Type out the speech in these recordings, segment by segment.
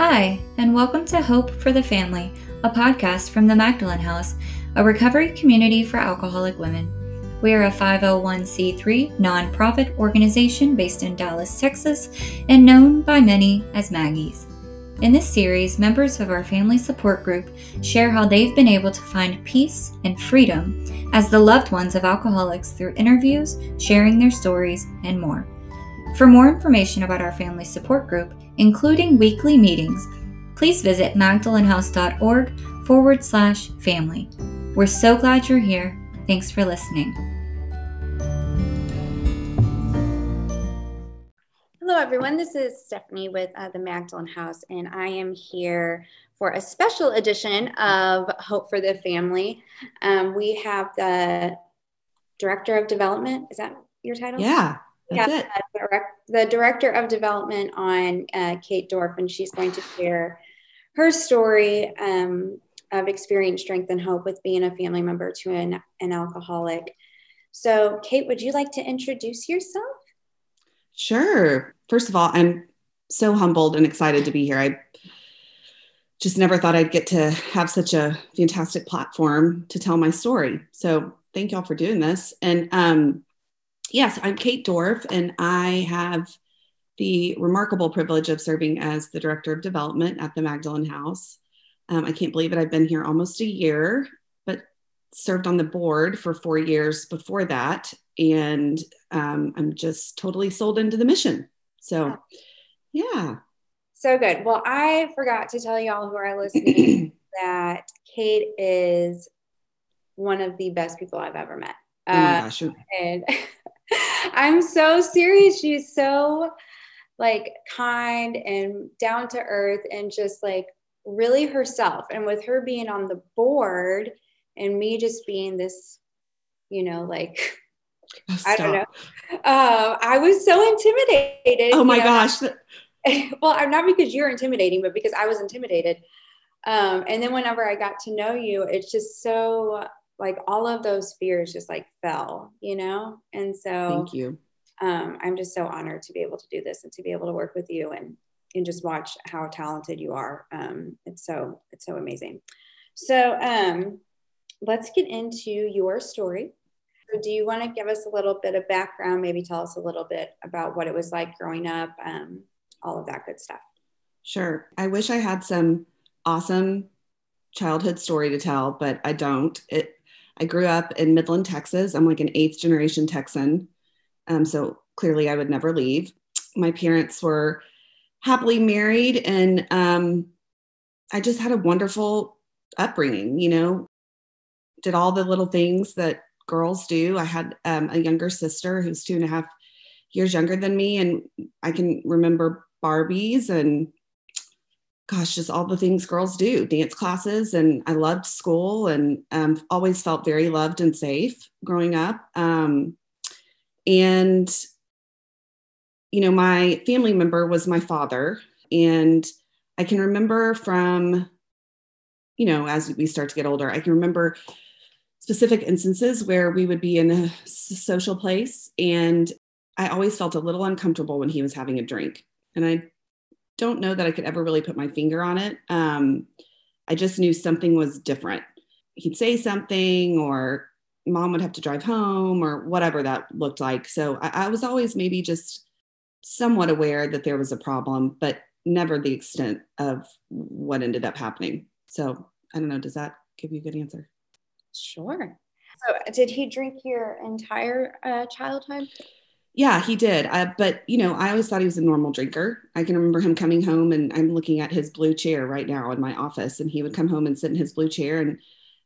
Hi, and welcome to Hope for the Family, a podcast from the Magdalen House, a recovery community for alcoholic women. We are a 501c3 nonprofit organization based in Dallas, Texas, and known by many as MAGGIES. In this series, members of our family support group share how they've been able to find peace and freedom as the loved ones of alcoholics through interviews, sharing their stories, and more. For more information about our family support group, including weekly meetings, please visit magdalenhouse.org/family. We're so glad you're here. Thanks for listening. Hello, everyone. This is Stephanie with the Magdalen House, and I am here for a special edition of Hope for the Family. We have the Director of Development. Is that your title? Yeah. Yeah, the Director of Development on Kate Dorff, and she's going to share her story of experience, strength, and hope with being a family member to an alcoholic. So, Kate, would you like to introduce yourself? Sure. First of all, I'm so humbled and excited to be here. I just never thought I'd get to have such a fantastic platform to tell my story. So thank y'all for doing this. And yes, I'm Kate Dorff, and I have the remarkable privilege of serving as the Director of Development at the Magdalen House. I can't believe it. I've been here almost a year, but served on the board for 4 years before that. And I'm just totally sold into the mission. So, yeah. So good. Well, I forgot to tell y'all who are listening that Kate is one of the best people I've ever met. Oh my gosh. And I'm so serious. She's so like kind and down to earth and just like really herself. And with her being on the board and me just being this, you know, like, oh, I don't know. I was so intimidated. Oh my gosh. Well, not because you're intimidating, but because I was intimidated. And then whenever I got to know you, it's just so like all of those fears just like fell, you know? And so thank you. I'm just so honored to be able to do this and to be able to work with you and just watch how talented you are. It's so amazing. So let's get into your story. So do you want to give us a little bit of background? Maybe tell us a little bit about what it was like growing up, all of that good stuff. Sure. I wish I had some awesome childhood story to tell, but I don't. I grew up in Midland, Texas. I'm like an 8th generation Texan. So clearly I would never leave. My parents were happily married, and I just had a wonderful upbringing, you know, did all the little things that girls do. I had a younger sister who's 2.5 years younger than me. And I can remember Barbies and gosh, just all the things girls do, dance classes. And I loved school and always felt very loved and safe growing up. And, you know, my family member was my father. And I can remember from, you know, as we start to get older, I can remember specific instances where we would be in a social place. And I always felt a little uncomfortable when he was having a drink. And I don't know that I could ever really put my finger on it. I just knew something was different. He'd say something, or mom would have to drive home, or whatever that looked like. So I was always maybe just somewhat aware that there was a problem, but never the extent of what ended up happening. So I don't know. Does that give you a good answer? Sure. So did he drink your entire childhood? Yeah, he did. But, you know, I always thought he was a normal drinker. I can remember him coming home, and I'm looking at his blue chair right now in my office, and he would come home and sit in his blue chair and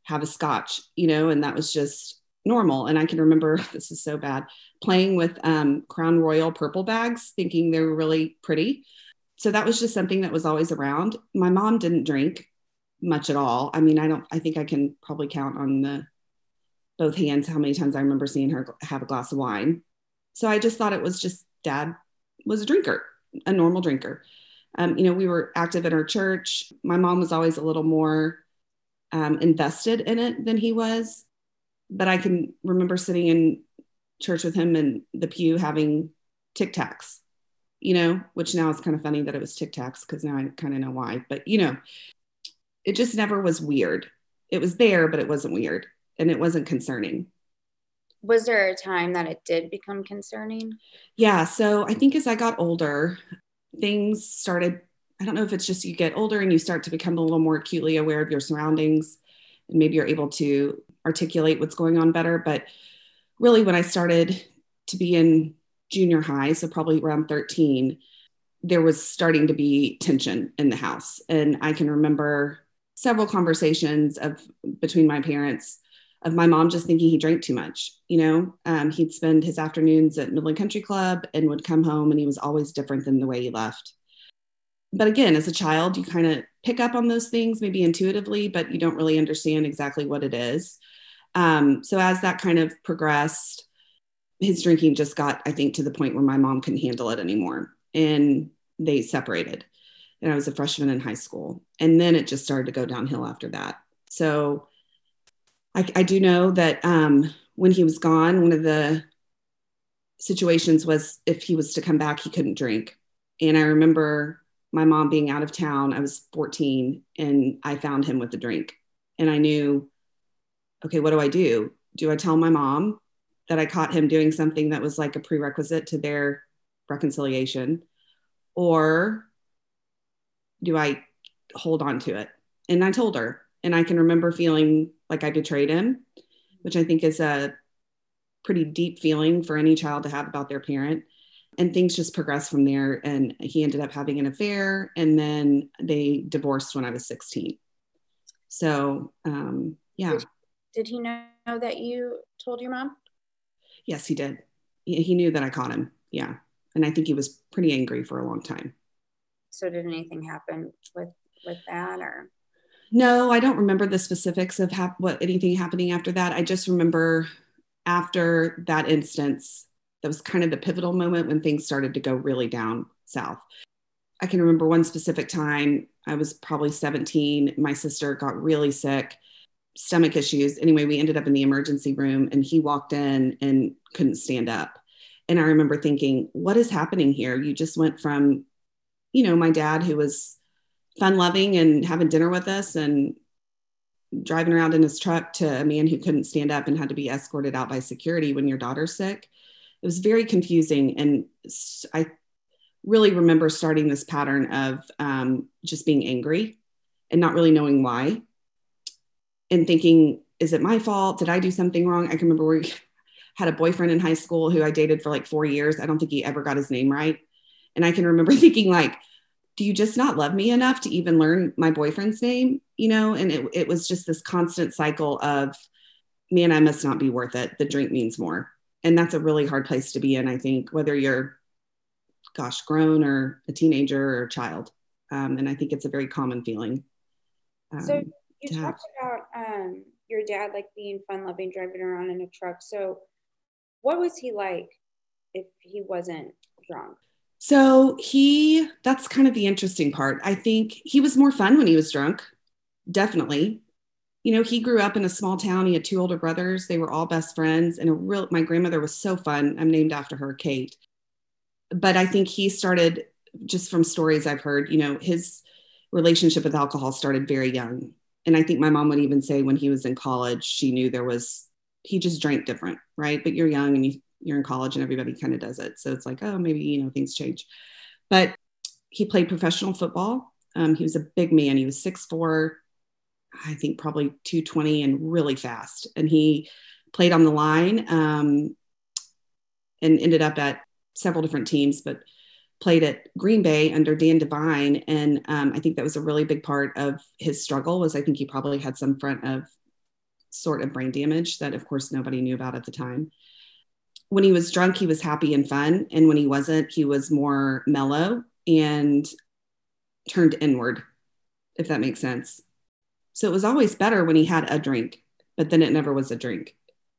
have a scotch, you know, and that was just normal. And I can remember, this is so bad, playing with Crown Royal purple bags, thinking they were really pretty. So that was just something that was always around. My mom didn't drink much at all. I mean, I think I can probably count on both hands how many times I remember seeing her have a glass of wine. So I just thought it was just dad was a drinker, a normal drinker. You know, we were active in our church. My mom was always a little more invested in it than he was. But I can remember sitting in church with him in the pew having Tic Tacs, you know, which now is kind of funny that it was Tic Tacs because now I kind of know why. But, you know, it just never was weird. It was there, but it wasn't weird and it wasn't concerning. Was there a time that it did become concerning? Yeah. So I think as I got older, things started, I don't know if it's just you get older and you start to become a little more acutely aware of your surroundings and maybe you're able to articulate what's going on better. But really when I started to be in junior high, so probably around 13, there was starting to be tension in the house. And I can remember several conversations between my parents of my mom just thinking he drank too much. You know, he'd spend his afternoons at Midland Country Club and would come home and he was always different than the way he left. But again, as a child, you kind of pick up on those things, maybe intuitively, but you don't really understand exactly what it is. So as that kind of progressed, his drinking just got, I think, to the point where my mom couldn't handle it anymore. And they separated. And I was a freshman in high school. And then it just started to go downhill after that. So I do know that when he was gone, one of the situations was if he was to come back, he couldn't drink. And I remember my mom being out of town. I was 14 and I found him with a drink and I knew, okay, what do I do? Do I tell my mom that I caught him doing something that was like a prerequisite to their reconciliation? Or do I hold on to it? And I told her. And I can remember feeling like I betrayed him, which I think is a pretty deep feeling for any child to have about their parent. And things just progressed from there. And he ended up having an affair. And then they divorced when I was 16. So, yeah. Did he know that you told your mom? Yes, he did. He knew that I caught him. Yeah. And I think he was pretty angry for a long time. So did anything happen with that or? No, I don't remember the specifics of anything happening after that. I just remember after that instance, that was kind of the pivotal moment when things started to go really down south. I can remember one specific time. I was probably 17. My sister got really sick, stomach issues. Anyway, we ended up in the emergency room and he walked in and couldn't stand up. And I remember thinking, what is happening here? You just went from, you know, my dad who was fun loving and having dinner with us and driving around in his truck to a man who couldn't stand up and had to be escorted out by security when your daughter's sick. It was very confusing. And I really remember starting this pattern of just being angry and not really knowing why and thinking, is it my fault? Did I do something wrong? I can remember we had a boyfriend in high school who I dated for like 4 years. I don't think he ever got his name right. And I can remember thinking like, do you just not love me enough to even learn my boyfriend's name? You know, and it was just this constant cycle of, man, I must not be worth it. The drink means more. And that's a really hard place to be in, I think, whether you're, grown or a teenager or a child. And I think it's a very common feeling. So you talked about your dad, like being fun loving, driving around in a truck. So what was he like if he wasn't drunk? So that's kind of the interesting part. I think he was more fun when he was drunk, definitely. You know, he grew up in a small town. He had two older brothers. They were all best friends. And my grandmother was so fun. I'm named after her, Kate. But I think he started, just from stories I've heard, you know, his relationship with alcohol started very young. And I think my mom would even say when he was in college, she knew he just drank different, right? But you're young and you're in college and everybody kind of does it. So it's like, oh, maybe, you know, things change. But he played professional football. He was a big man. He was 6'4", I think probably 220 and really fast. And he played on the line and ended up at several different teams, but played at Green Bay under Dan Devine. And I think that was a really big part of his struggle was I think he probably had some sort of brain damage that of course nobody knew about at the time. When he was drunk, he was happy and fun. And when he wasn't, he was more mellow and turned inward, if that makes sense. So it was always better when he had a drink, but then it never was a drink.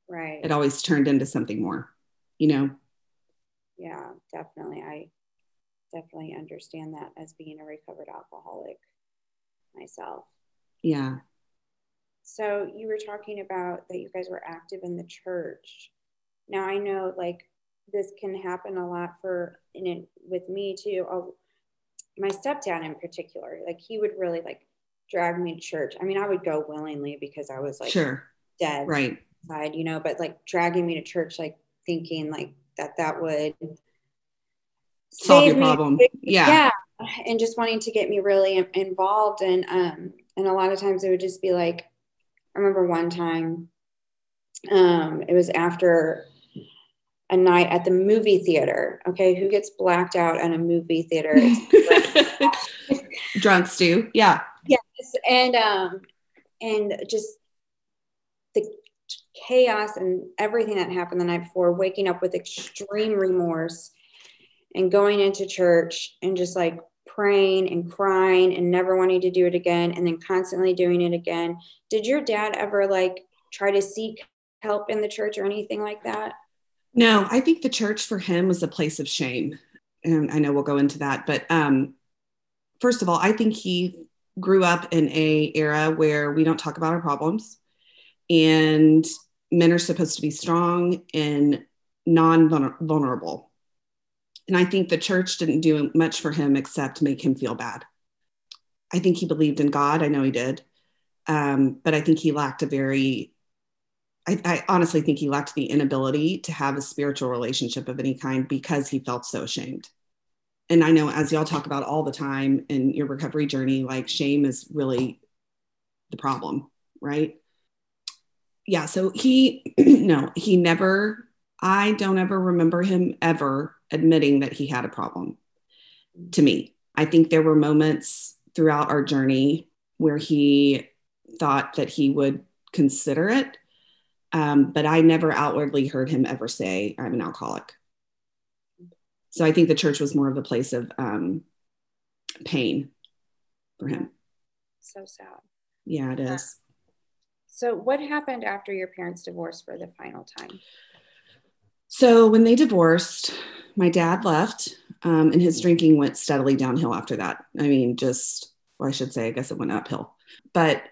Right. It always turned into something more, you know? Yeah, definitely. I definitely understand that as being a recovered alcoholic myself. Yeah. So you were talking about that you guys were active in the church. Now I know like this can happen a lot with with me too, my stepdad in particular, like he would really like drag me to church. I mean, I would go willingly because I was like dead inside, you know, but like dragging me to church, like thinking like that would solve your problem. Yeah. And just wanting to get me really involved. And a lot of times it would just be like, I remember one time, it was after a night at the movie theater. Okay. Who gets blacked out at a movie theater? Drunks do. Yeah. Yes. And just the chaos and everything that happened the night before, waking up with extreme remorse and going into church and just like praying and crying and never wanting to do it again. And then constantly doing it again. Did your dad ever like try to seek help in the church or anything like that? No, I think the church for him was a place of shame. And I know we'll go into that, but first of all, I think he grew up in a era where we don't talk about our problems and men are supposed to be strong and non-vulnerable. And I think the church didn't do much for him except make him feel bad. I think he believed in God. I know he did. But I think he lacked I honestly think he lacked the inability to have a spiritual relationship of any kind because he felt so ashamed. And I know as y'all talk about all the time in your recovery journey, like shame is really the problem, right? Yeah. So he never, I don't ever remember him ever admitting that he had a problem to me. I think there were moments throughout our journey where he thought that he would consider it. But I never outwardly heard him ever say, I'm an alcoholic. So I think the church was more of a place of pain for him. So sad. Yeah, it is. So what happened after your parents divorced for the final time? So when they divorced, my dad left and his drinking went steadily downhill after that. I mean, I guess it went uphill. But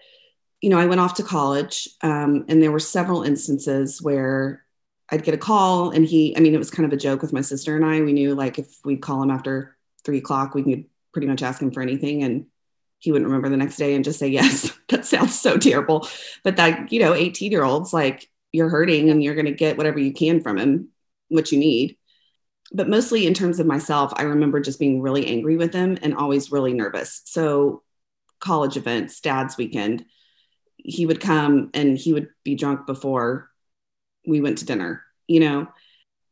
you know, I went off to college and there were several instances where I'd get a call and it was kind of a joke with my sister and I, we knew like if we call him after 3 o'clock, we could pretty much ask him for anything. And he wouldn't remember the next day and just say, yes. That sounds so terrible. But that, you know, 18-year-olds, like you're hurting and you're going to get whatever you can from him, what you need. But mostly in terms of myself, I remember just being really angry with him and always really nervous. So college events, dad's weekend, he would come and he would be drunk before we went to dinner, you know,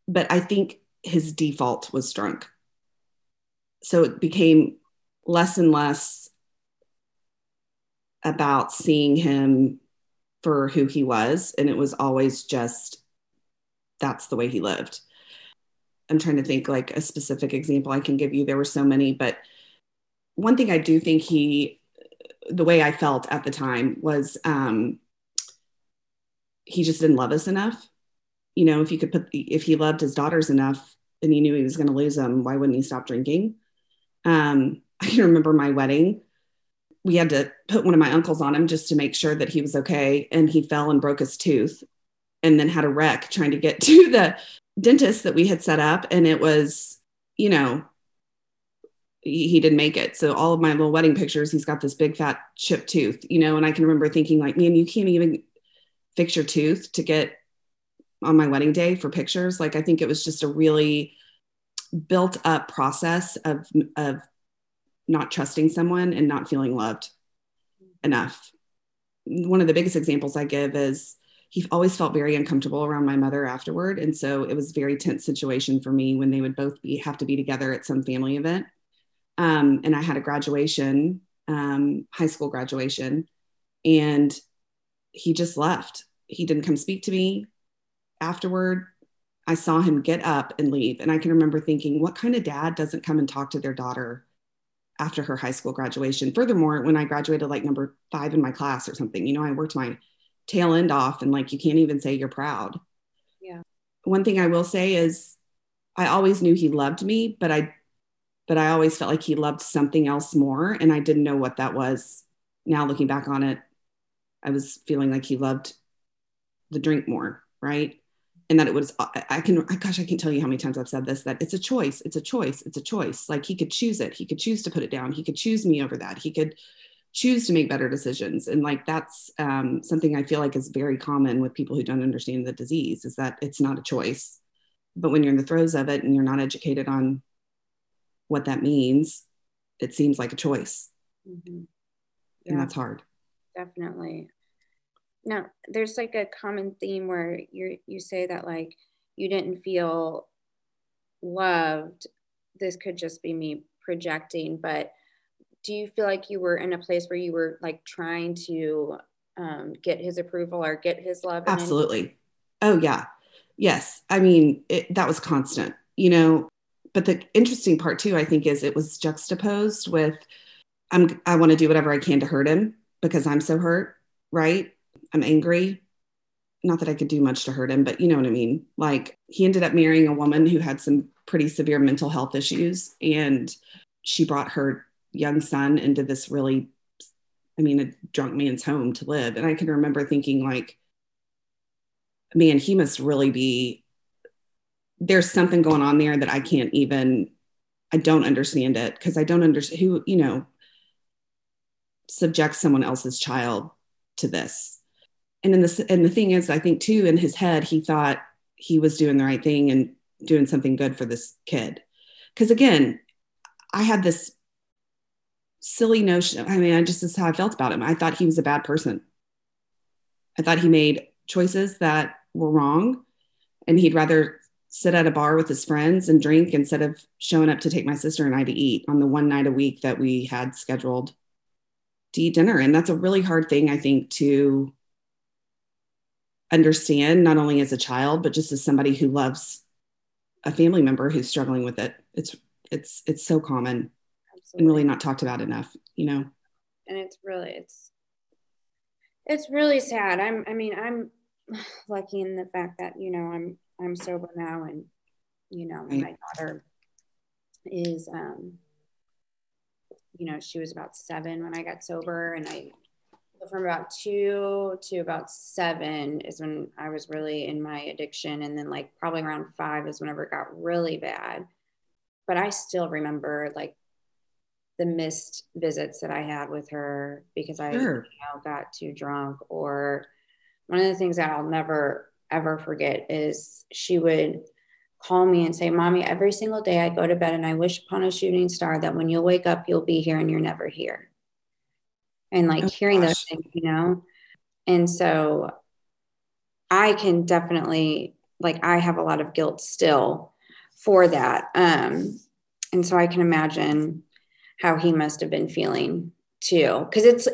but I think his default was drunk. So it became less and less about seeing him for who he was. And it was always just, that's the way he lived. I'm trying to think like a specific example I can give you. There were so many, but one thing I do think the way I felt at the time was, he just didn't love us enough. You know, if he loved his daughters enough and he knew he was going to lose them, why wouldn't he stop drinking? I remember my wedding, we had to put one of my uncles on him just to make sure that he was okay. And he fell and broke his tooth and then had a wreck trying to get to the dentist that we had set up. And it was, you know, he didn't make it. So all of my little wedding pictures, he's got this big fat chipped tooth, you know, and I can remember thinking like, man, you can't even fix your tooth to get on my wedding day for pictures. Like, I think it was just a really built up process of not trusting someone and not feeling loved enough. One of the biggest examples I give is he always felt very uncomfortable around my mother afterward. And so it was a very tense situation for me when they would both have to be together at some family event. And I had a graduation, high school graduation, and he just left. He didn't come speak to me afterward. I saw him get up and leave. And I can remember thinking, what kind of dad doesn't come and talk to their daughter after her high school graduation? Furthermore, when I graduated like number 5 in my class or something, you know, I worked my tail end off and like, you can't even say you're proud. Yeah. One thing I will say is I always knew he loved me, but I always felt like he loved something else more. And I didn't know what that was. Now looking back on it, I was feeling like he loved the drink more. Right. And that it was, I can't tell you how many times I've said this, that it's a choice. It's a choice. It's a choice. Like he could choose it. He could choose to put it down. He could choose me over that. He could choose to make better decisions. And like, that's something I feel like is very common with people who don't understand the disease, is that it's not a choice. But when you're in the throes of it and you're not educated on what that means, it seems like a choice. Mm-hmm. Yeah. And that's hard. Definitely. Now, there's like a common theme where you say that like you didn't feel loved. This could just be me projecting, but do you feel like you were in a place where you were like trying to get his approval or get his love? Absolutely. Oh yeah. Yes. I mean, that was constant, you know, but the interesting part too, I think, is it was juxtaposed with, I want to do whatever I can to hurt him because I'm so hurt. Right. I'm angry. Not that I could do much to hurt him, but you know what I mean? Like he ended up marrying a woman who had some pretty severe mental health issues, and she brought her young son into this really, a drunk man's home to live. And I can remember thinking like, man, he must really be, there's something going on there that I can't even, I don't understand it. Cause I don't understand who, you know, subjects someone else's child to this. And then the thing is, I think too, in his head, he thought he was doing the right thing and doing something good for this kid. Because again, I had this silly notion. This is how I felt about him. I thought he was a bad person. I thought he made choices that were wrong, and he'd rather sit at a bar with his friends and drink instead of showing up to take my sister and I to eat on the one night a week that we had scheduled to eat dinner. And that's a really hard thing, I think, to understand, not only as a child, but just as somebody who loves a family member who's struggling with it. It's so common. Absolutely. And really not talked about enough, you know? And it's really sad. I'm lucky in the fact that, you know, I'm sober now, and, you know, right. My daughter is, you know, she was about 7 when I got sober, and from about 2 to about 7 is when I was really in my addiction. And then like probably around 5 is whenever it got really bad. But I still remember like the missed visits that I had with her because I got too drunk. Or one of the things that I'll never ever forget is she would call me and say, Mommy, every single day I go to bed and I wish upon a shooting star that when you'll wake up, you'll be here, and you're never here. And like hearing those things, you know? And so I can definitely, like, I have a lot of guilt still for that. And so I can imagine how he must've been feeling too. Cause it's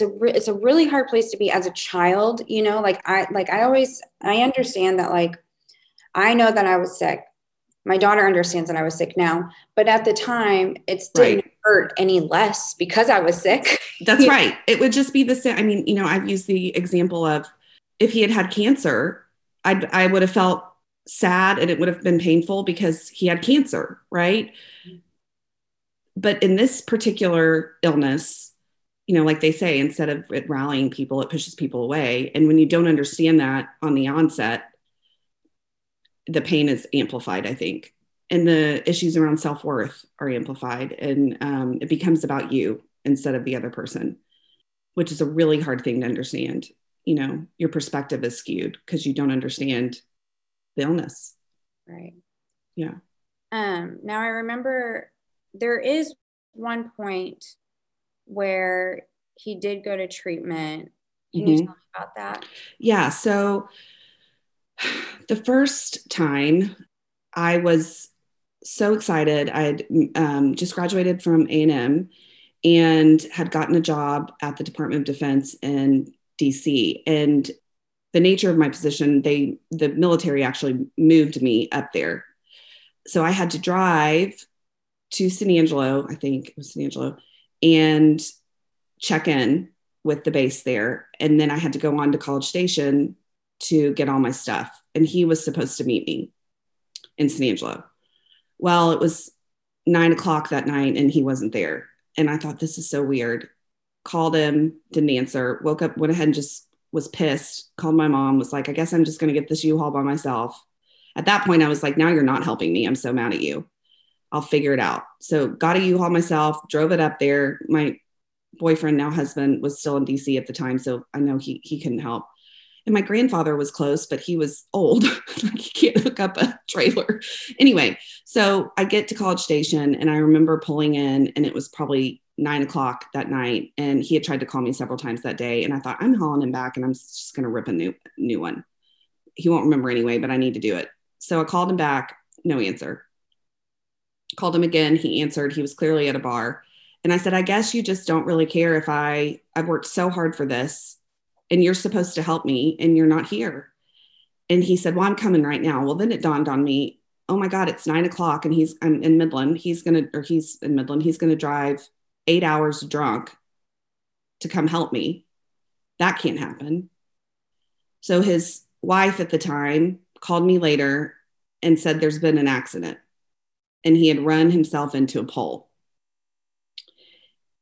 a really hard place to be as a child, you know, I understand that, like, I know that I was sick. My daughter understands that I was sick now, but at the time it didn't hurt any less because I was sick. That's right. It would just be the same. I mean, you know, I've used the example of if he had had cancer, I would have felt sad and it would have been painful because he had cancer. Right. But in this particular illness, you know, like they say, instead of it rallying people, it pushes people away. And when you don't understand that on the onset, the pain is amplified, I think. And the issues around self-worth are amplified, and it becomes about you instead of the other person, which is a really hard thing to understand. You know, your perspective is skewed because you don't understand the illness. Right. Yeah. Now I remember there is one point where he did go to treatment. Can you tell me about that? Yeah. So the first time I was so excited. I had just graduated from A&M and had gotten a job at the Department of Defense in DC. And the nature of my position, the military actually moved me up there. So I had to drive to San Angelo, I think it was San Angelo, and check in with the base there. And then I had to go on to College Station to get all my stuff. And he was supposed to meet me in San Angelo. Well, it was 9:00 that night and he wasn't there. And I thought, this is so weird. Called him, didn't answer, woke up, went ahead and just was pissed, called my mom, was like, I guess I'm just going to get this U-Haul by myself. At that point, I was like, now you're not helping me. I'm so mad at you. I'll figure it out. So got a U-Haul myself, drove it up there. My boyfriend, now husband, was still in DC at the time. So I know he couldn't help. And my grandfather was close, but he was old. Like, he can't hook up a trailer. Anyway, so I get to College Station, and I remember pulling in, and it was probably 9 o'clock that night. And he had tried to call me several times that day. And I thought, I'm hauling him back, and I'm just going to rip a new one. He won't remember anyway, but I need to do it. So I called him back, no answer. Called him again. He answered. He was clearly at a bar. And I said, I guess you just don't really care if I've worked so hard for this, and you're supposed to help me, and you're not here. And he said, well, I'm coming right now. Well, then it dawned on me, oh my God, it's 9 o'clock, and I'm in Midland. He's in Midland. He's going to drive 8 hours drunk to come help me. That can't happen. So his wife at the time called me later and said, there's been an accident, and he had run himself into a pole.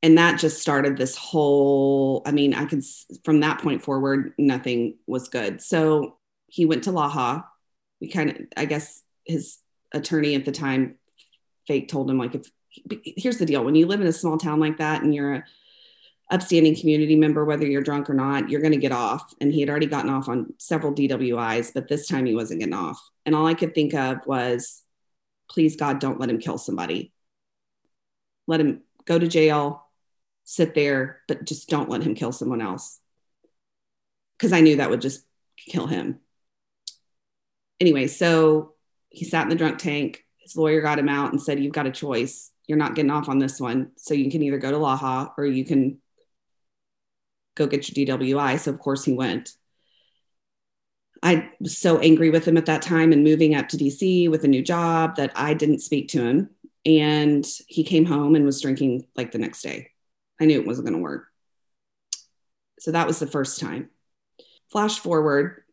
And that just started this whole, from that point forward, nothing was good. So he went to Laha. I guess his attorney at the time fake told him, like, here's the deal. When you live in a small town like that, and you're an upstanding community member, whether you're drunk or not, you're going to get off. And he had already gotten off on several DWIs, but this time he wasn't getting off. And all I could think of was, please, God, don't let him kill somebody. Let him go to jail, sit there, but just don't let him kill someone else, because I knew that would just kill him. Anyway, so he sat in the drunk tank. His lawyer got him out and said, you've got a choice. You're not getting off on this one. So you can either go to Laha, or you can go get your DWI. So of course he went. I was so angry with him at that time, and moving up to DC with a new job, that I didn't speak to him. And he came home and was drinking like the next day. I knew it wasn't going to work. So that was the first time. Flash forward,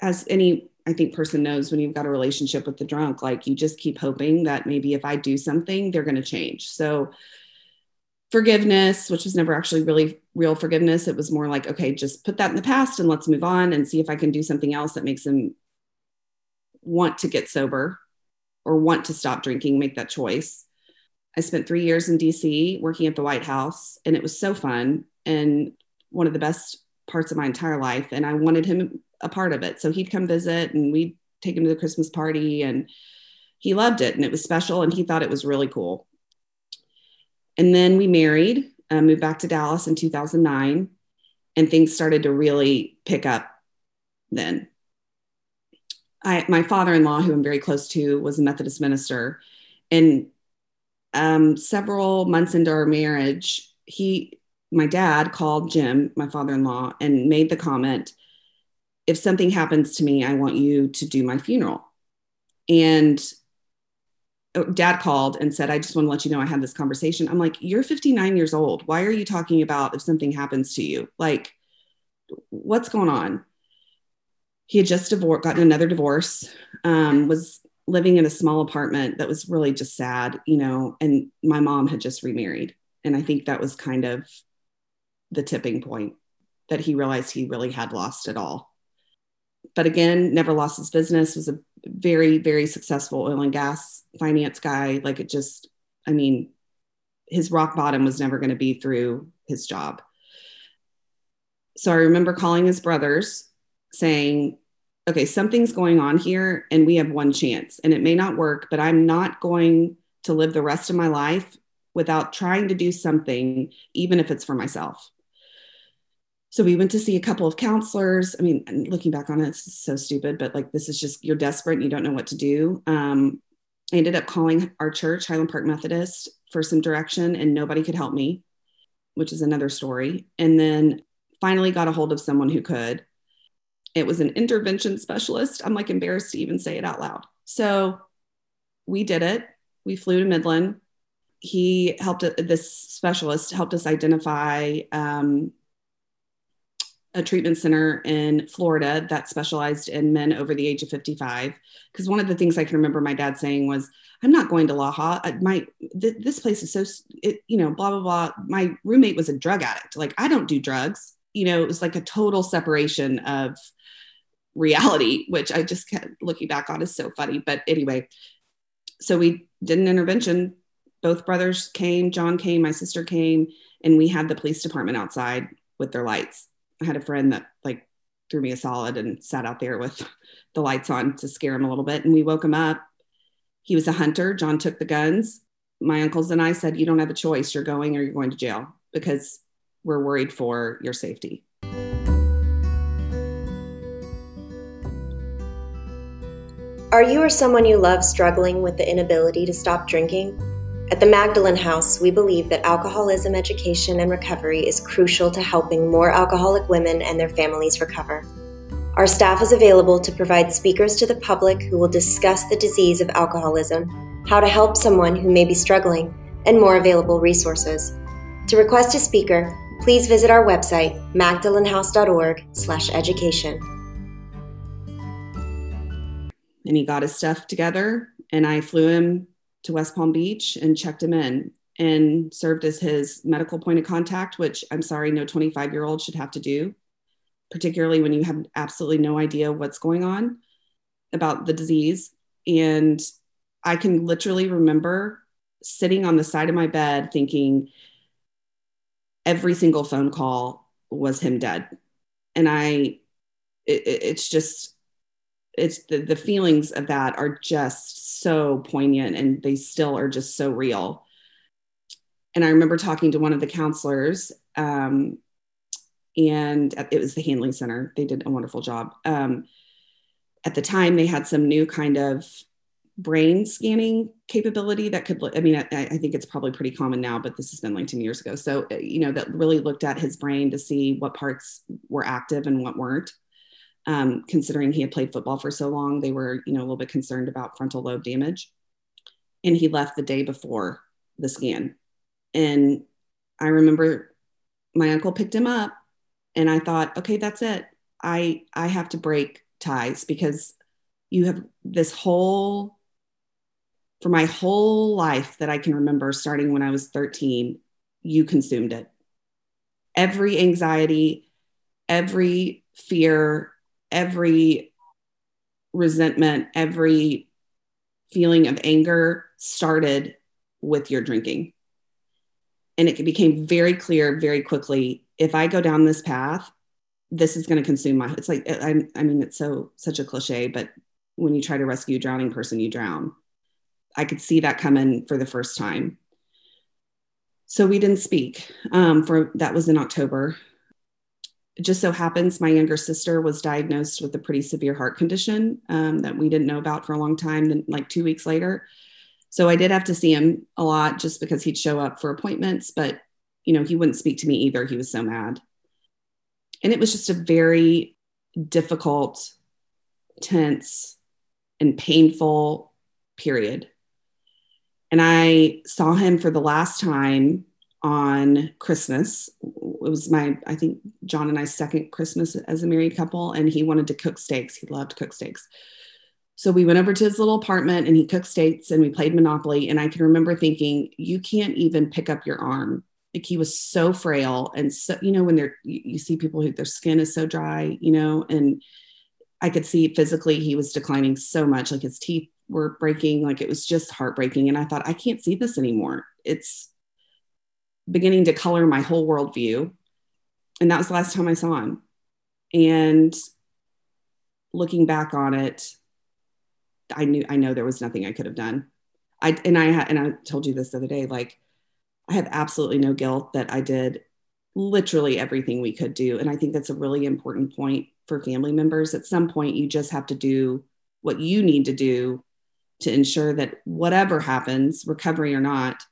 as any, I think, person knows, when you've got a relationship with the drunk, like, you just keep hoping that maybe if I do something, they're going to change. So forgiveness, which was never actually really real forgiveness. It was more like, okay, just put that in the past and let's move on and see if I can do something else that makes them want to get sober or want to stop drinking, make that choice. I spent 3 years in DC working at the White House, and it was so fun and one of the best parts of my entire life. And I wanted him a part of it. So he'd come visit, and we'd take him to the Christmas party, and he loved it, and it was special, and he thought it was really cool. And then we married, moved back to Dallas in 2009, and things started to really pick up then. My father-in-law, who I'm very close to, was a Methodist minister. And several months into our marriage, my dad called Jim, my father-in-law, and made the comment, if something happens to me, I want you to do my funeral. And Dad called and said, I just want to let you know I had this conversation. I'm like, you're 59 years old. Why are you talking about if something happens to you? Like, what's going on? He had just gotten another divorce, was living in a small apartment that was really just sad, and my mom had just remarried. And I think that was kind of the tipping point that he realized he really had lost it all. But again, never lost his business, was a very, very successful oil and gas finance guy. Like, it just, his rock bottom was never going to be through his job. So I remember calling his brothers saying, okay, something's going on here, and we have one chance, and it may not work, but I'm not going to live the rest of my life without trying to do something, even if it's for myself. So we went to see a couple of counselors. Looking back on it, it's so stupid, but like, this is just, you're desperate and you don't know what to do. I ended up calling our church, Highland Park Methodist, for some direction, and nobody could help me, which is another story. And then finally got a hold of someone who could. It was an intervention specialist. I'm like embarrassed to even say it out loud. So we did it. We flew to Midland. He helped, this specialist helped us identify a treatment center in Florida that specialized in men over the age of 55. Because one of the things I can remember my dad saying was, I'm not going to Laha. This place is so, blah, blah, blah. My roommate was a drug addict. Like, I don't do drugs. you know, it was like a total separation of reality, which I just kept looking back on is so funny. But anyway, so we did an intervention. Both brothers came, John came, my sister came, and we had the police department outside with their lights. I had a friend that like threw me a solid and sat out there with the lights on to scare him a little bit. And we woke him up. He was a hunter. John took the guns. My uncles and I said, you don't have a choice. You're going or you're going to jail because we're worried for your safety. Are you or someone you love struggling with the inability to stop drinking? At the Magdalen House, we believe that alcoholism education and recovery is crucial to helping more alcoholic women and their families recover. Our staff is available to provide speakers to the public who will discuss the disease of alcoholism, how to help someone who may be struggling, and more available resources. To request a speaker, please visit our website, magdalenhouse.org/education. And he got his stuff together, and I flew him to West Palm Beach and checked him in and served as his medical point of contact, which I'm sorry, no 25-year-old should have to do, particularly when you have absolutely no idea what's going on about the disease. And I can literally remember sitting on the side of my bed thinking every single phone call was him dead. And it's the feelings of that are just so poignant, and they still are just so real. And I remember talking to one of the counselors, and it was the Handling Center. They did a wonderful job. At the time, they had some new kind of brain scanning capability that could, I think it's probably pretty common now, but this has been like 10 years ago. So, you know, that really looked at his brain to see what parts were active and what weren't. Considering he had played football for so long, they were, you know, a little bit concerned about frontal lobe damage. And he left the day before the scan. And I remember my uncle picked him up, and I thought, okay, that's it. I have to break ties, because you have this whole, for my whole life that I can remember, starting when I was 13, you consumed it. Every anxiety, every fear, every resentment, every feeling of anger started with your drinking. And it became very clear very quickly, if I go down this path, this is going to consume my, it's like, it's such a cliche, but when you try to rescue a drowning person, you drown. I could see that coming for the first time. So we didn't speak, that was in October. It just so happens my younger sister was diagnosed with a pretty severe heart condition that we didn't know about for a long time, then like 2 weeks later. So I did have to see him a lot just because he'd show up for appointments, but you know, he wouldn't speak to me either. He was so mad. And it was just a very difficult, tense, and painful period. And I saw him for the last time on Christmas. It was John and I's second Christmas as a married couple, and he wanted to cook steaks. He loved to cook steaks. So we went over to his little apartment, and he cooked steaks, and we played Monopoly. And I can remember thinking, you can't even pick up your arm. Like, he was so frail. And so, you know, when you see people who their skin is so dry, you know, and I could see physically he was declining so much, like his teeth were breaking, like it was just heartbreaking. And I thought, I can't see this anymore. It's beginning to color my whole worldview. And that was the last time I saw him. And looking back on it, I know there was nothing I could have done. I told you this the other day, like, I have absolutely no guilt that I did literally everything we could do. And I think that's a really important point for family members. At some point, you just have to do what you need to do to ensure that whatever happens, recovery or not,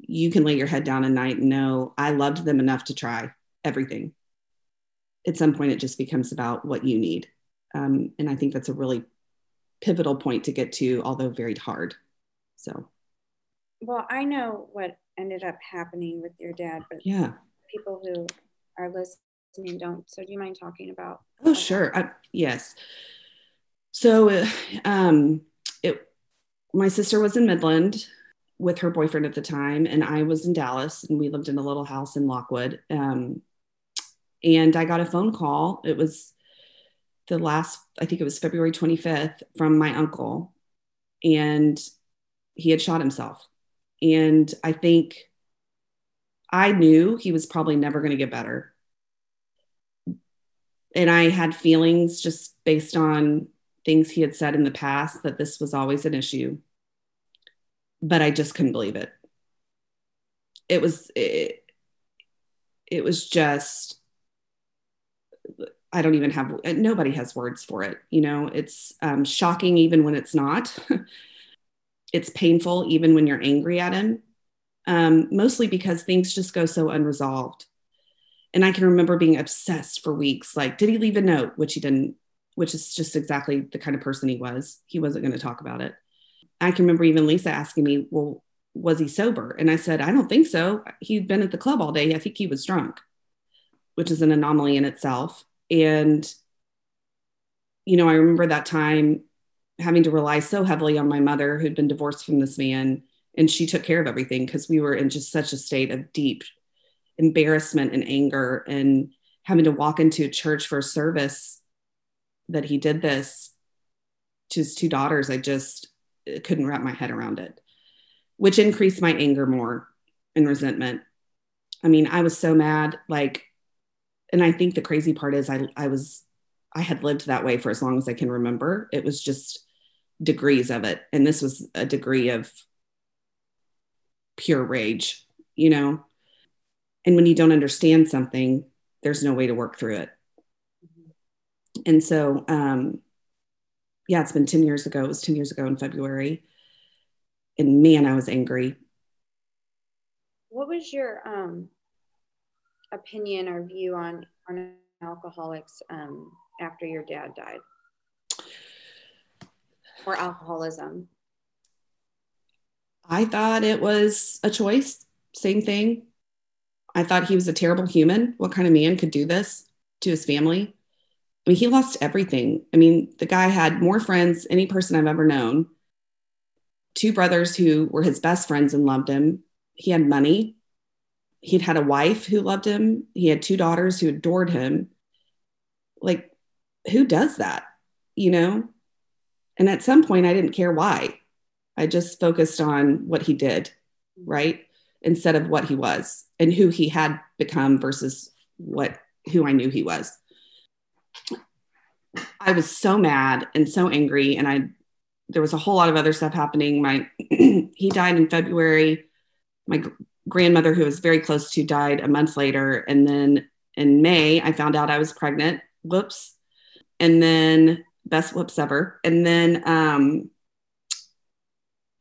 you can lay your head down at night and know I loved them enough to try everything. At some point, it just becomes about what you need. And I think that's a really pivotal point to get to, although very hard. So. Well, I know what ended up happening with your dad, but yeah, people who are listening don't. So do you mind talking about? Oh, sure. Yes. So my sister was in Midland with her boyfriend at the time, and I was in Dallas, and we lived in a little house in Lockwood. And I got a phone call. It was the last, I think it was February 25th, from my uncle, and he had shot himself. And I think I knew he was probably never going to get better. And I had feelings just based on things he had said in the past that this was always an issue, but I just couldn't believe it. It was just, I don't even have, nobody has words for it. You know, it's shocking even when it's not. It's painful even when you're angry at him, mostly because things just go so unresolved. And I can remember being obsessed for weeks. Like, did he leave a note? Which he didn't, which is just exactly the kind of person he was. He wasn't going to talk about it. I can remember even Lisa asking me, well, was he sober? And I said, I don't think so. He'd been at the club all day. I think he was drunk, which is an anomaly in itself. And, you know, I remember that time having to rely so heavily on my mother, who'd been divorced from this man, and she took care of everything because we were in just such a state of deep embarrassment and anger, and having to walk into church for a service that he did this to his two daughters. I just couldn't wrap my head around it, which increased my anger more and resentment. I mean, I was so mad, like, and I think the crazy part is I had lived that way for as long as I can remember. It was just degrees of it. And this was a degree of pure rage, you know? And when you don't understand something, there's no way to work through it. And so, yeah, it's been 10 years ago. It was 10 years ago in February. And man, I was angry. What was your opinion or view on alcoholics after your dad died, or alcoholism? I thought it was a choice. Same thing. I thought he was a terrible human. What kind of man could do this to his family? I mean, he lost everything. I mean, the guy had more friends than any person I've ever known. Two brothers who were his best friends and loved him. He had money. He'd had a wife who loved him. He had two daughters who adored him. Like, who does that, you know? And at some point, I didn't care why. I just focused on what he did, right? Instead of what he was and who he had become versus who I knew he was. I was so mad and so angry, and there was a whole lot of other stuff happening. He died in February. My grandmother, who I was very close to, died a month later. And then in May, I found out I was pregnant. Whoops. And then best whoops ever. And then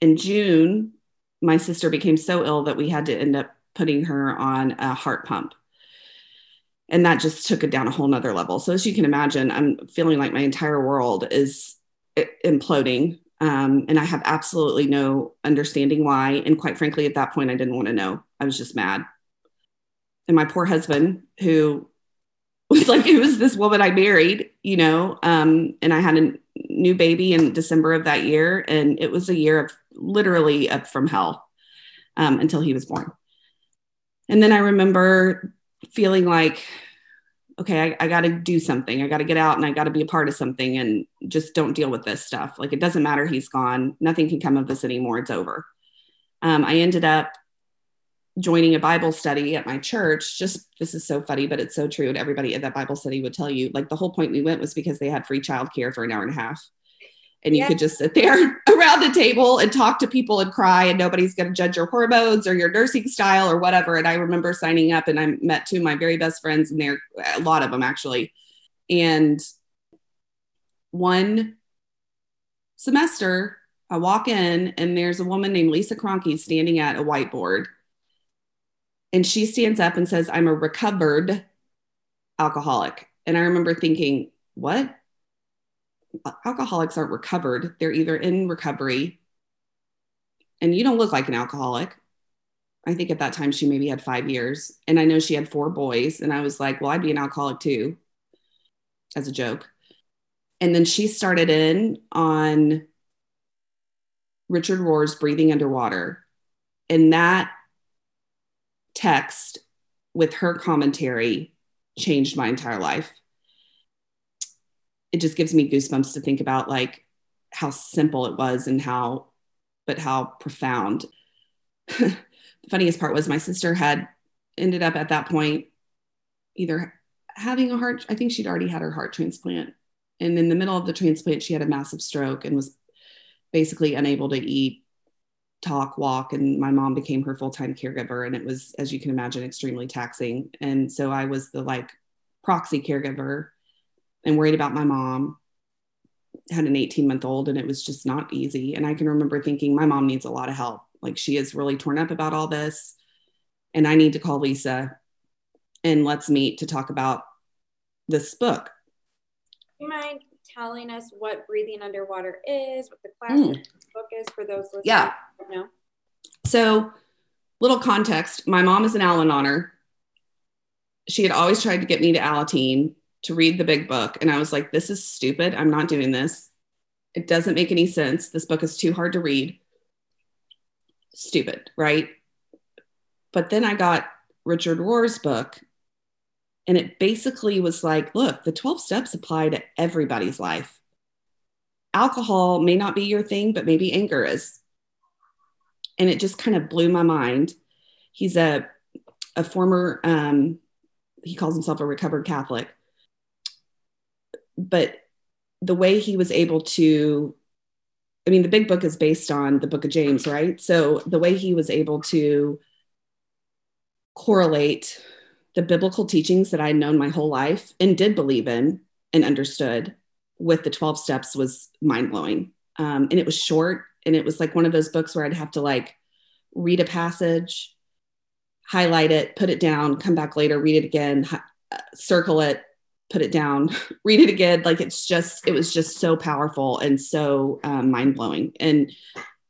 in June, my sister became so ill that we had to end up putting her on a heart pump. And that just took it down a whole nother level. So as you can imagine, I'm feeling like my entire world is imploding. And I have absolutely no understanding why. And quite frankly, at that point, I didn't want to know. I was just mad. And my poor husband, who was like, it was this woman I married, you know, and I had a new baby in December of that year. And it was a year of literally up from hell until he was born. And then I remember feeling like, okay, I got to do something. I got to get out and I got to be a part of something and just don't deal with this stuff. Like, it doesn't matter. He's gone. Nothing can come of this anymore. It's over. I ended up joining a Bible study at my church. Just, this is so funny, but it's so true. And everybody at that Bible study would tell you, like, the whole point we went was because they had free childcare for an hour and a half. And you could just sit there around the table and talk to people and cry, and nobody's going to judge your hormones or your nursing style or whatever. And I remember signing up, and I met two of my very best friends, and there are a lot of them actually. And one semester I walk in, and there's a woman named Lisa Cronkey standing at a whiteboard, and she stands up and says, "I'm a recovered alcoholic." And I remember thinking, what? Alcoholics aren't recovered. They're either in recovery, and you don't look like an alcoholic. I think at that time she maybe had 5 years, and I know she had 4 boys. And I was like, well, I'd be an alcoholic too, as a joke. And then she started in on Richard Rohr's Breathing Underwater. And that text with her commentary changed my entire life. It just gives me goosebumps to think about like how simple it was and how profound. The funniest part was my sister had ended up at that point either having a heart, I think she'd already had her heart transplant. And in the middle of the transplant, she had a massive stroke and was basically unable to eat, talk, walk. And my mom became her full-time caregiver. And it was, as you can imagine, extremely taxing. And so I was the like proxy caregiver and worried about my mom. Had an 18-month-old, and it was just not easy. And I can remember thinking, my mom needs a lot of help. Like, she is really torn up about all this. And I need to call Lisa and let's meet to talk about this book. Do you mind telling us what Breathing Underwater is, what the class of the book is for those listening? Yeah. No. So, little context, my mom is an Al-Anoner. She had always tried to get me to Alateen to read the Big Book. And I was like, this is stupid. I'm not doing this. It doesn't make any sense. This book is too hard to read. Stupid, right? But then I got Richard Rohr's book. And it basically was like, look, the 12 steps apply to everybody's life. Alcohol may not be your thing, but maybe anger is. And it just kind of blew my mind. He's a former, he calls himself a recovered Catholic. But the way he was able to, I mean, the Big Book is based on the Book of James, right? So the way he was able to correlate the biblical teachings that I had known my whole life and did believe in and understood with the 12 steps was mind blowing. And it was short. And it was like one of those books where I'd have to like read a passage, highlight it, put it down, come back later, read it again, circle it, put it down, read it again. Like, it's just, it was just so powerful and so mind blowing and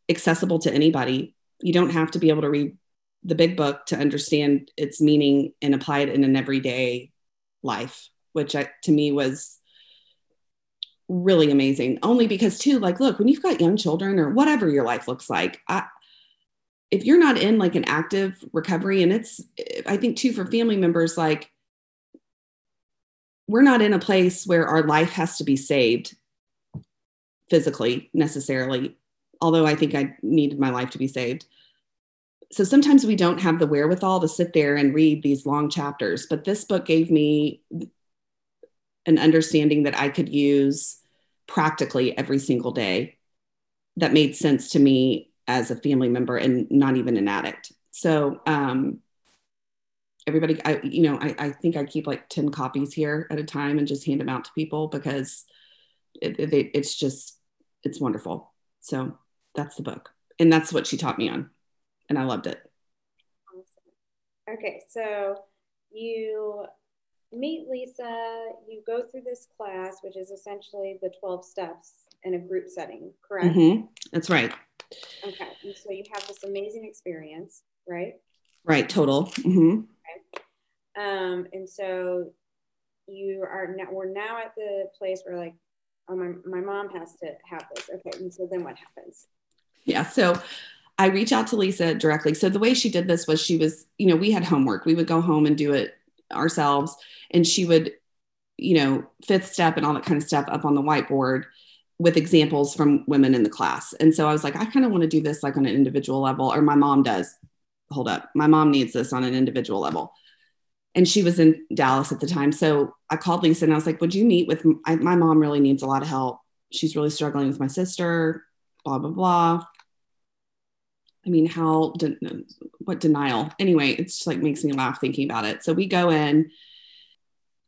accessible to anybody. You don't have to be able to read the Big Book to understand its meaning and apply it in an everyday life, which to me was really amazing. Only because too, like, look, when you've got young children or whatever your life looks like, if you're not in like an active recovery, and it's, I think too, for family members, like, we're not in a place where our life has to be saved physically necessarily, although I think I needed my life to be saved. So sometimes we don't have the wherewithal to sit there and read these long chapters, but this book gave me an understanding that I could use practically every single day that made sense to me as a family member and not even an addict. So, everybody, I think I keep like 10 copies here at a time and just hand them out to people because it's wonderful. So that's the book. And that's what she taught me on. And I loved it. Awesome. Okay. So you meet Lisa, you go through this class, which is essentially the 12 steps in a group setting, correct? Mm-hmm. That's right. Okay. And so you have this amazing experience, right? Right. Total. Mm-hmm. And so you are now, we're now at the place where like, oh, my mom has to have this. Okay. And so then what happens? Yeah. So I reach out to Lisa directly. So the way she did this was she was, we had homework. We would go home and do it ourselves. And she would, fifth step and all that kind of stuff up on the whiteboard with examples from women in the class. And so I was like, I kind of want to do this like on an individual level, or my mom does. Hold up. My mom needs this on an individual level. And she was in Dallas at the time. So I called Lisa and I was like, would you meet with my mom really needs a lot of help. She's really struggling with my sister, blah, blah, blah. I mean, what denial? Anyway, it's just like makes me laugh thinking about it. So we go in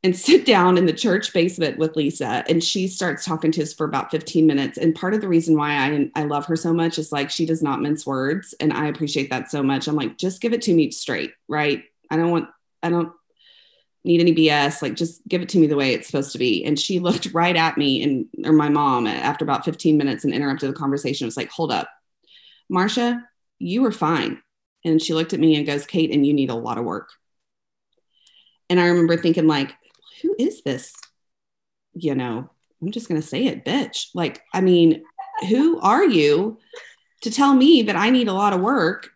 and sit down in the church basement with Lisa. And she starts talking to us for about 15 minutes. And part of the reason why I love her so much is like, she does not mince words. And I appreciate that so much. I'm like, just give it to me straight, right? I don't need any BS. Like, just give it to me the way it's supposed to be. And she looked right at me or my mom after about 15 minutes and interrupted the conversation. It was like, hold up, Marsha, you were fine. And she looked at me and goes, Kate, and you need a lot of work. And I remember thinking like, who is this? I'm just going to say it, bitch. Like, I mean, who are you to tell me that I need a lot of work?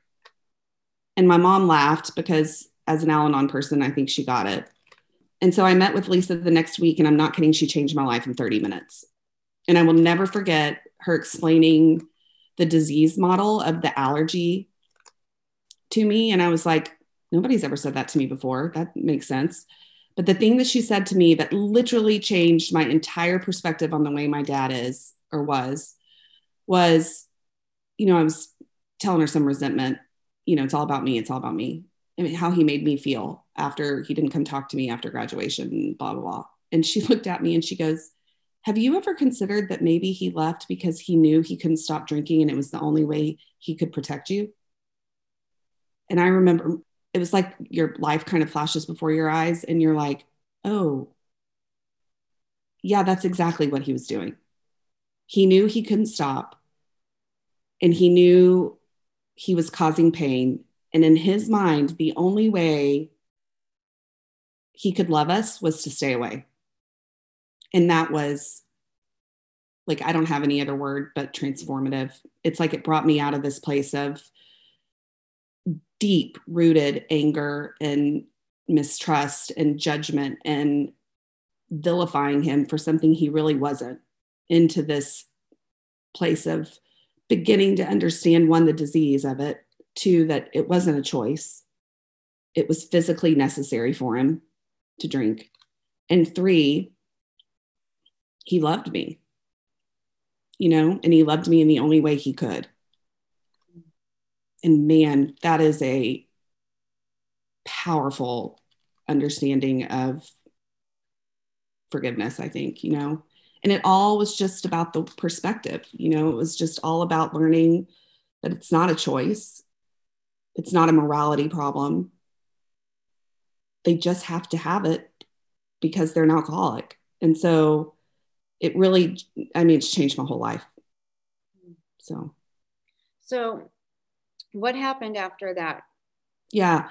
And my mom laughed because as an Al-Anon person, I think she got it. And so I met with Lisa the next week, and I'm not kidding, she changed my life in 30 minutes. And I will never forget her explaining the disease model of the allergy to me. And I was like, nobody's ever said that to me before. That makes sense. But the thing that she said to me that literally changed my entire perspective on the way my dad is or was, you know, I was telling her some resentment, you know, it's all about me. It's all about me. I mean, how he made me feel after he didn't come talk to me after graduation, blah, blah, blah. And she looked at me and she goes, have you ever considered that maybe he left because he knew he couldn't stop drinking and it was the only way he could protect you? And I remember it was like your life kind of flashes before your eyes and you're like, oh, yeah, that's exactly what he was doing. He knew he couldn't stop and he knew he was causing pain. And in his mind, the only way he could love us was to stay away. And that was like, I don't have any other word, but transformative. It's like, it brought me out of this place of deep rooted anger and mistrust and judgment and vilifying him for something he really wasn't, into this place of beginning to understand, one, the disease of it, two, that it wasn't a choice. It was physically necessary for him to drink. And three, he loved me, you know, and he loved me in the only way he could. And man, that is a powerful understanding of forgiveness, I think, you know, and it all was just about the perspective, you know, it was just all about learning that it's not a choice. It's not a morality problem. They just have to have it because they're an alcoholic. And so it really, I mean, it's changed my whole life. So what happened after that? Yeah.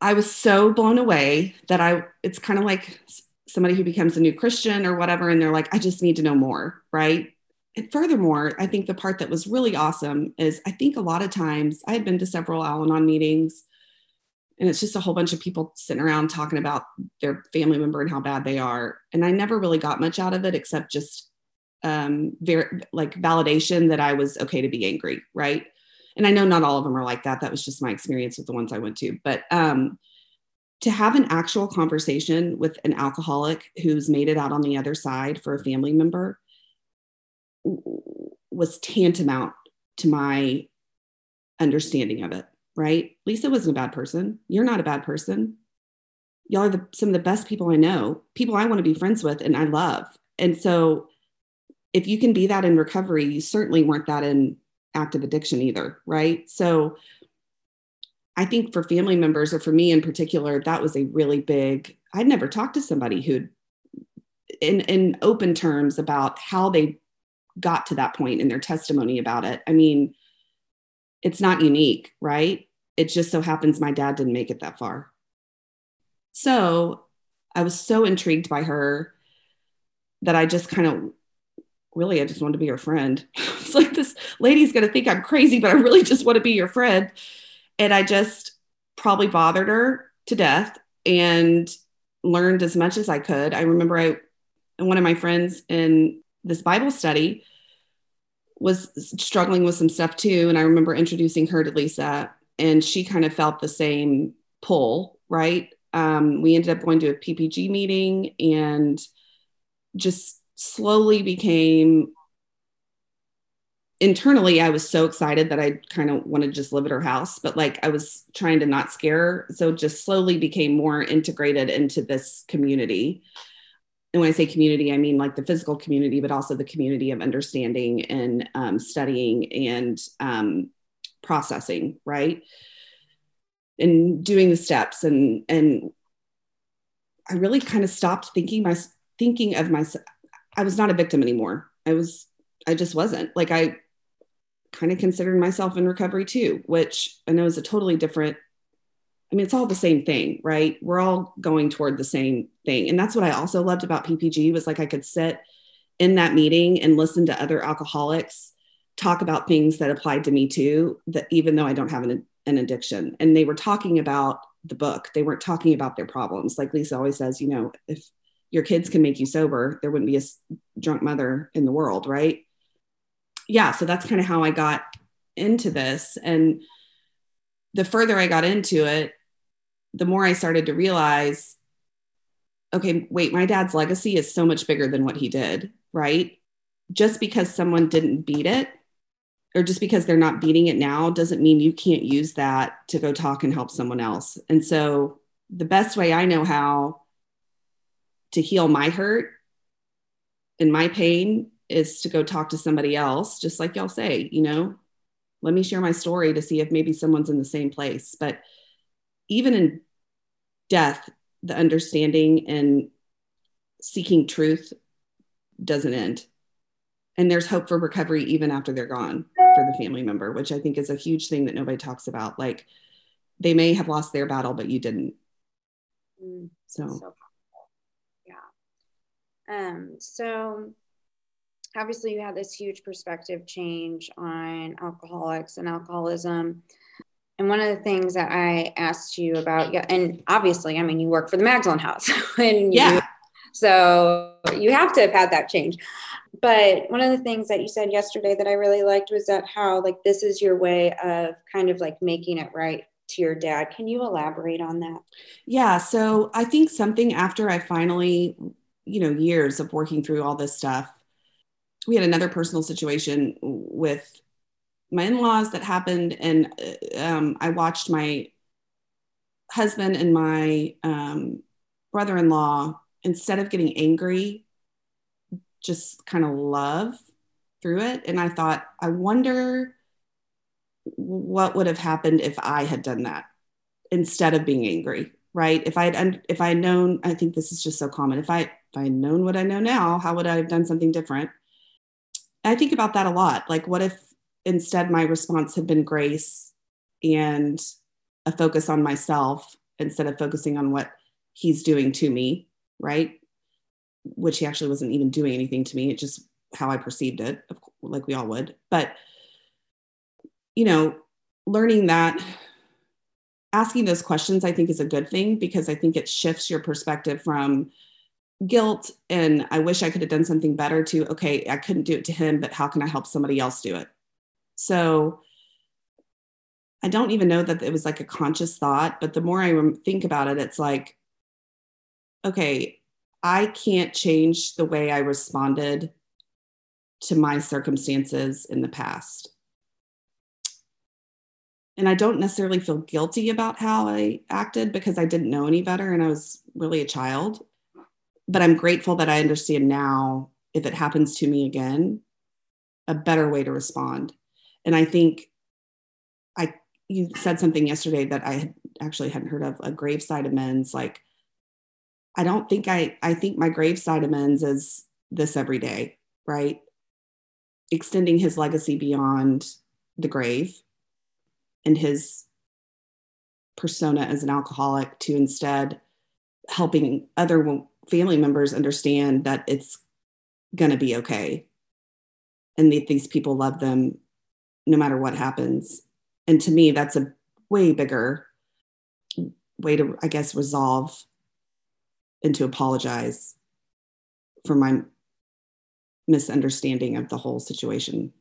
I was so blown away that it's kind of like somebody who becomes a new Christian or whatever. And they're like, I just need to know more. Right. And furthermore, I think the part that was really awesome is I think a lot of times I had been to several Al-Anon meetings and it's just a whole bunch of people sitting around talking about their family member and how bad they are. And I never really got much out of it except just validation that I was okay to be angry. Right. And I know not all of them are like that. That was just my experience with the ones I went to. But to have an actual conversation with an alcoholic who's made it out on the other side for a family member was tantamount to my understanding of it. Right? Lisa wasn't a bad person. You're not a bad person. Y'all are some of the best people I know, people I want to be friends with and I love. And so if you can be that in recovery, you certainly weren't that in active addiction either. Right? So I think for family members, or for me in particular, that was a really big, I'd never talked to somebody who'd in open terms about how they got to that point in their testimony about it. I mean, it's not unique, right? It just so happens my dad didn't make it that far. So I was so intrigued by her that I just kind of, really, I just wanted to be her friend. It's like, this lady's going to think I'm crazy, but I really just want to be your friend. And I just probably bothered her to death and learned as much as I could. I remember one of my friends in this Bible study was struggling with some stuff too. And I remember introducing her to Lisa and she kind of felt the same pull, right? We ended up going to a PPG meeting and just slowly became, internally, I was so excited that I kind of wanted to just live at her house, but like I was trying to not scare her. So just slowly became more integrated into this community. And when I say community, I mean like the physical community, but also the community of understanding and studying and processing, right? And doing the steps. And I really kind of stopped thinking of myself. I was not a victim anymore. I just wasn't. Like, I kind of considered myself in recovery too, which I know is a totally different, I mean, it's all the same thing, right? We're all going toward the same thing. And that's what I also loved about PPG was like, I could sit in that meeting and listen to other alcoholics talk about things that applied to me too, that even though I don't have an addiction. And they were talking about the book. They weren't talking about their problems. Like Lisa always says, you know, if your kids can make you sober, there wouldn't be a drunk mother in the world, right? Yeah, so that's kind of how I got into this. And the further I got into it, the more I started to realize, okay, wait, my dad's legacy is so much bigger than what he did, right? Just because someone didn't beat it, or just because they're not beating it now, doesn't mean you can't use that to go talk and help someone else. And so the best way I know how to heal my hurt and my pain is to go talk to somebody else, just like y'all say, you know, let me share my story to see if maybe someone's in the same place. But even in death, the understanding and seeking truth doesn't end. And there's hope for recovery even after they're gone for the family member, which I think is a huge thing that nobody talks about. Like, they may have lost their battle, but you didn't. So yeah. So obviously you had this huge perspective change on alcoholics and alcoholism. And one of the things that I asked you about, and obviously, I mean, you work for the Magdalen House. And yeah. So you have to have had that change. But one of the things that you said yesterday that I really liked was that how, like, this is your way of kind of like making it right to your dad. Can you elaborate on that? Yeah. So I think something after I finally, you know, years of working through all this stuff, we had another personal situation with my in-laws that happened. And I watched my husband and my brother-in-law, instead of getting angry, just kind of love through it. And I thought, I wonder what would have happened if I had done that instead of being angry, right? If I had known, I think this is just so common. If I had known what I know now, how would I have done something different? I think about that a lot. Like, what if instead my response had been grace and a focus on myself instead of focusing on what he's doing to me, right? Which he actually wasn't even doing anything to me. It's just how I perceived it, like we all would. But, you know, learning that, asking those questions, I think is a good thing, because I think it shifts your perspective from guilt and I wish I could have done something better to, okay, I couldn't do it to him, but how can I help somebody else do it? So I don't even know that it was like a conscious thought, but the more I think about it, it's like, okay, I can't change the way I responded to my circumstances in the past. And I don't necessarily feel guilty about how I acted, because I didn't know any better and I was really a child. But I'm grateful that I understand now, if it happens to me again, a better way to respond. And I think you said something yesterday that I actually hadn't heard of, a graveside amends. Like, I don't think I think my graveside amends is this every day, right? Extending his legacy beyond the grave and his persona as an alcoholic to instead helping other family members understand that it's going to be okay. And that these people love them no matter what happens. And to me, that's a way bigger way to, I guess, resolve and to apologize for my misunderstanding of the whole situation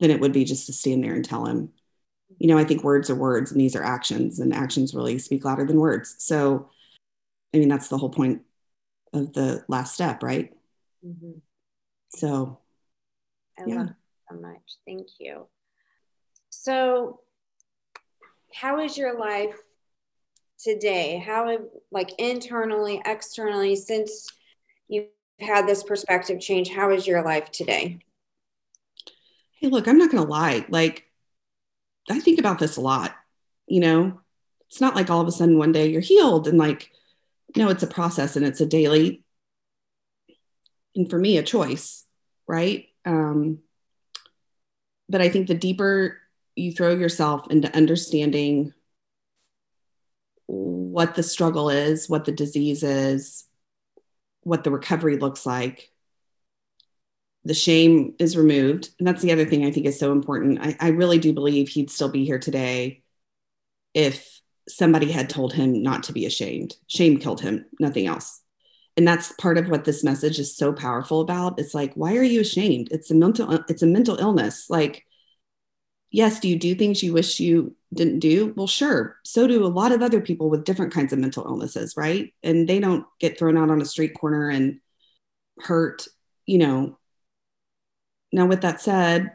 than it would be just to stand there and tell him. You know, I think words are words and these are actions, and actions really speak louder than words. So, I mean, that's the whole point of the last step, right? Mm-hmm. So, I love it so much. Thank you. So how is your life today? How, like, internally, externally, since you've had this perspective change, how is your life today? Hey, look, I'm not going to lie. Like, I think about this a lot, you know, it's not like all of a sudden one day you're healed and like, no, it's a process and it's a daily, and for me, a choice, right? But I think the deeper you throw yourself into understanding what the struggle is, what the disease is, what the recovery looks like, the shame is removed. And that's the other thing I think is so important. I really do believe he'd still be here today if somebody had told him not to be ashamed. Shame killed him, nothing else. And that's part of what this message is so powerful about. It's like, why are you ashamed? It's a mental illness. Like, yes, do you do things you wish you didn't do? Well, sure. So do a lot of other people with different kinds of mental illnesses, right? And they don't get thrown out on a street corner and hurt, you know. Now, with that said,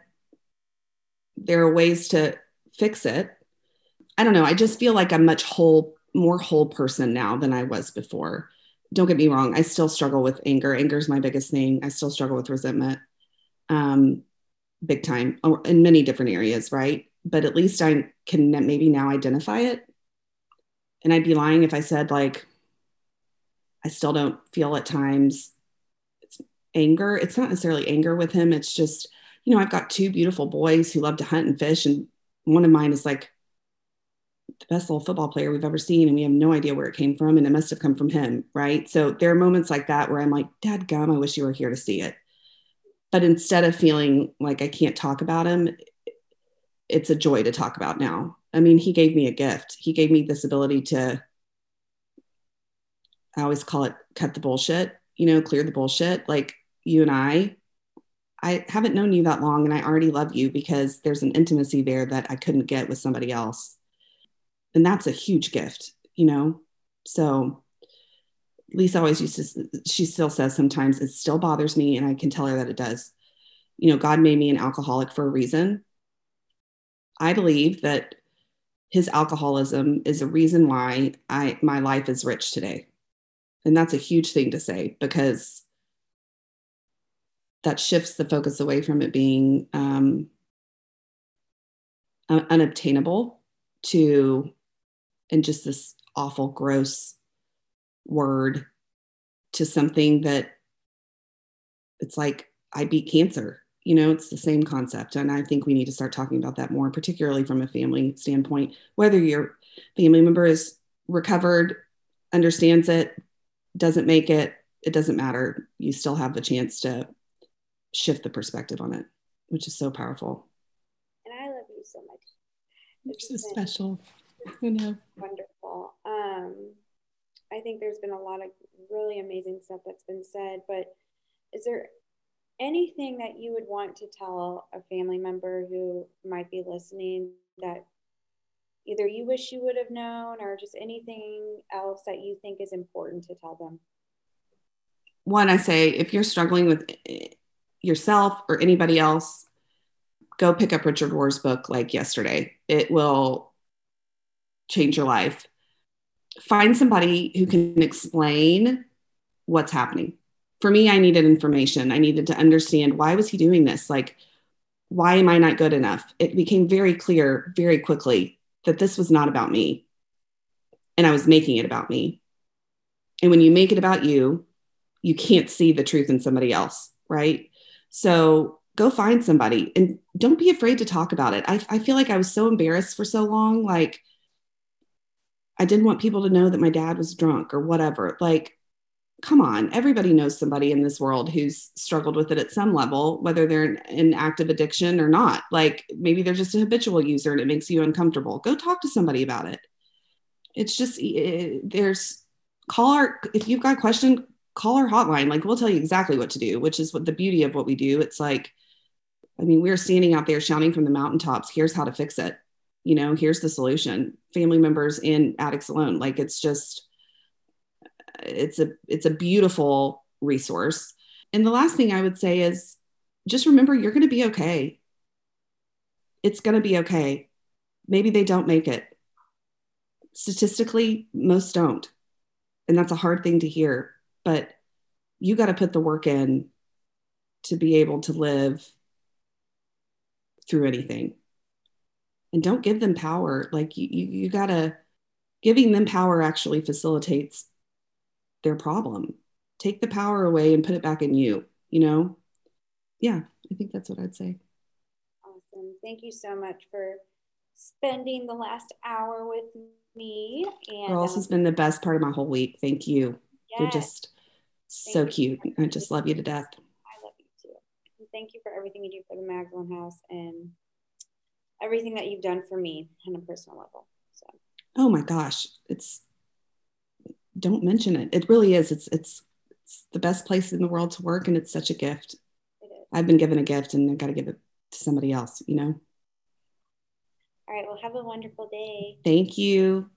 there are ways to fix it. I don't know. I just feel like I'm much more whole person now than I was before. Don't get me wrong. I still struggle with anger. Anger is my biggest thing. I still struggle with resentment, big time, in many different areas, right? But at least I can maybe now identify it. And I'd be lying if I said, like, I still don't feel at times it's anger. It's not necessarily anger with him. It's just, you know, I've got two beautiful boys who love to hunt and fish. And one of mine is like the best little football player we've ever seen. And we have no idea where it came from. And it must have come from him, right? So there are moments like that where I'm like, dadgum, I wish you were here to see it. But instead of feeling like I can't talk about him, it's a joy to talk about now. I mean, he gave me a gift. He gave me this ability to, I always call it cut the bullshit, you know, clear the bullshit. Like, you and I haven't known you that long, and I already love you because there's an intimacy there that I couldn't get with somebody else. And that's a huge gift, you know? So Lisa always she still says sometimes it still bothers me, and I can tell her that it does. You know, God made me an alcoholic for a reason. I believe that his alcoholism is a reason why my life is rich today. And that's a huge thing to say, because that shifts the focus away from it being unobtainable to, and just this awful, gross word, to something that it's like, I beat cancer. You know, it's the same concept. And I think we need to start talking about that more, particularly from a family standpoint, whether your family member is recovered, understands it, doesn't make it, it doesn't matter. You still have the chance to shift the perspective on it, which is so powerful. And I love you so much. You're so special. You know. Wonderful. I think there's been a lot of really amazing stuff that's been said, but is there anything that you would want to tell a family member who might be listening that either you wish you would have known, or just anything else that you think is important to tell them? One, I say, if you're struggling with yourself or anybody else, go pick up Richard Rohr's book like yesterday. It will change your life. Find somebody who can explain what's happening. For me, I needed information. I needed to understand, why was he doing this? Like, why am I not good enough? It became very clear very quickly that this was not about me. And I was making it about me. And when you make it about you, you can't see the truth in somebody else, right? So go find somebody, and don't be afraid to talk about it. I feel like I was so embarrassed for so long. Like, I didn't want people to know that my dad was drunk or whatever. Like, come on, everybody knows somebody in this world who's struggled with it at some level, whether they're in active addiction or not. Like, maybe they're just a habitual user and it makes you uncomfortable. Go talk to somebody about it. It's just, if you've got a question, call our hotline. Like, we'll tell you exactly what to do, which is what the beauty of what we do. It's like, I mean, we're standing out there shouting from the mountaintops, here's how to fix it. You know, here's the solution. Family members and addicts alone. Like, it's just, it's a beautiful resource. And the last thing I would say is just remember, you're going to be okay. It's going to be okay. Maybe they don't make it. Statistically, most don't. And that's a hard thing to hear, but you got to put the work in to be able to live through anything. And don't give them power. Like, you got to, giving them power actually facilitates their problem. Take the power away and put it back in you, you know? Yeah, I think that's what I'd say. Awesome. Thank you so much for spending the last hour with me. And girls, has been the best part of my whole week. Thank you. Yes. You're just so cute. I just love you to death. I love you too. And thank you for everything you do for the Magdalen House and everything that you've done for me on a personal level. So. oh my gosh, it's, don't mention it. It really is. It's the best place in the world to work. And it's such a gift. I've been given a gift and I've got to give it to somebody else, you know? All right. Well, have a wonderful day. Thank you.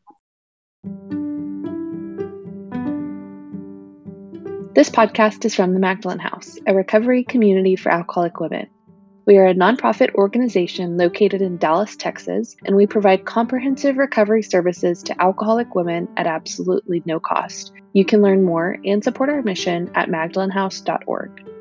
This podcast is from the Magdalen House, a recovery community for alcoholic women. We are a nonprofit organization located in Dallas, Texas, and we provide comprehensive recovery services to alcoholic women at absolutely no cost. You can learn more and support our mission at magdalenhouse.org.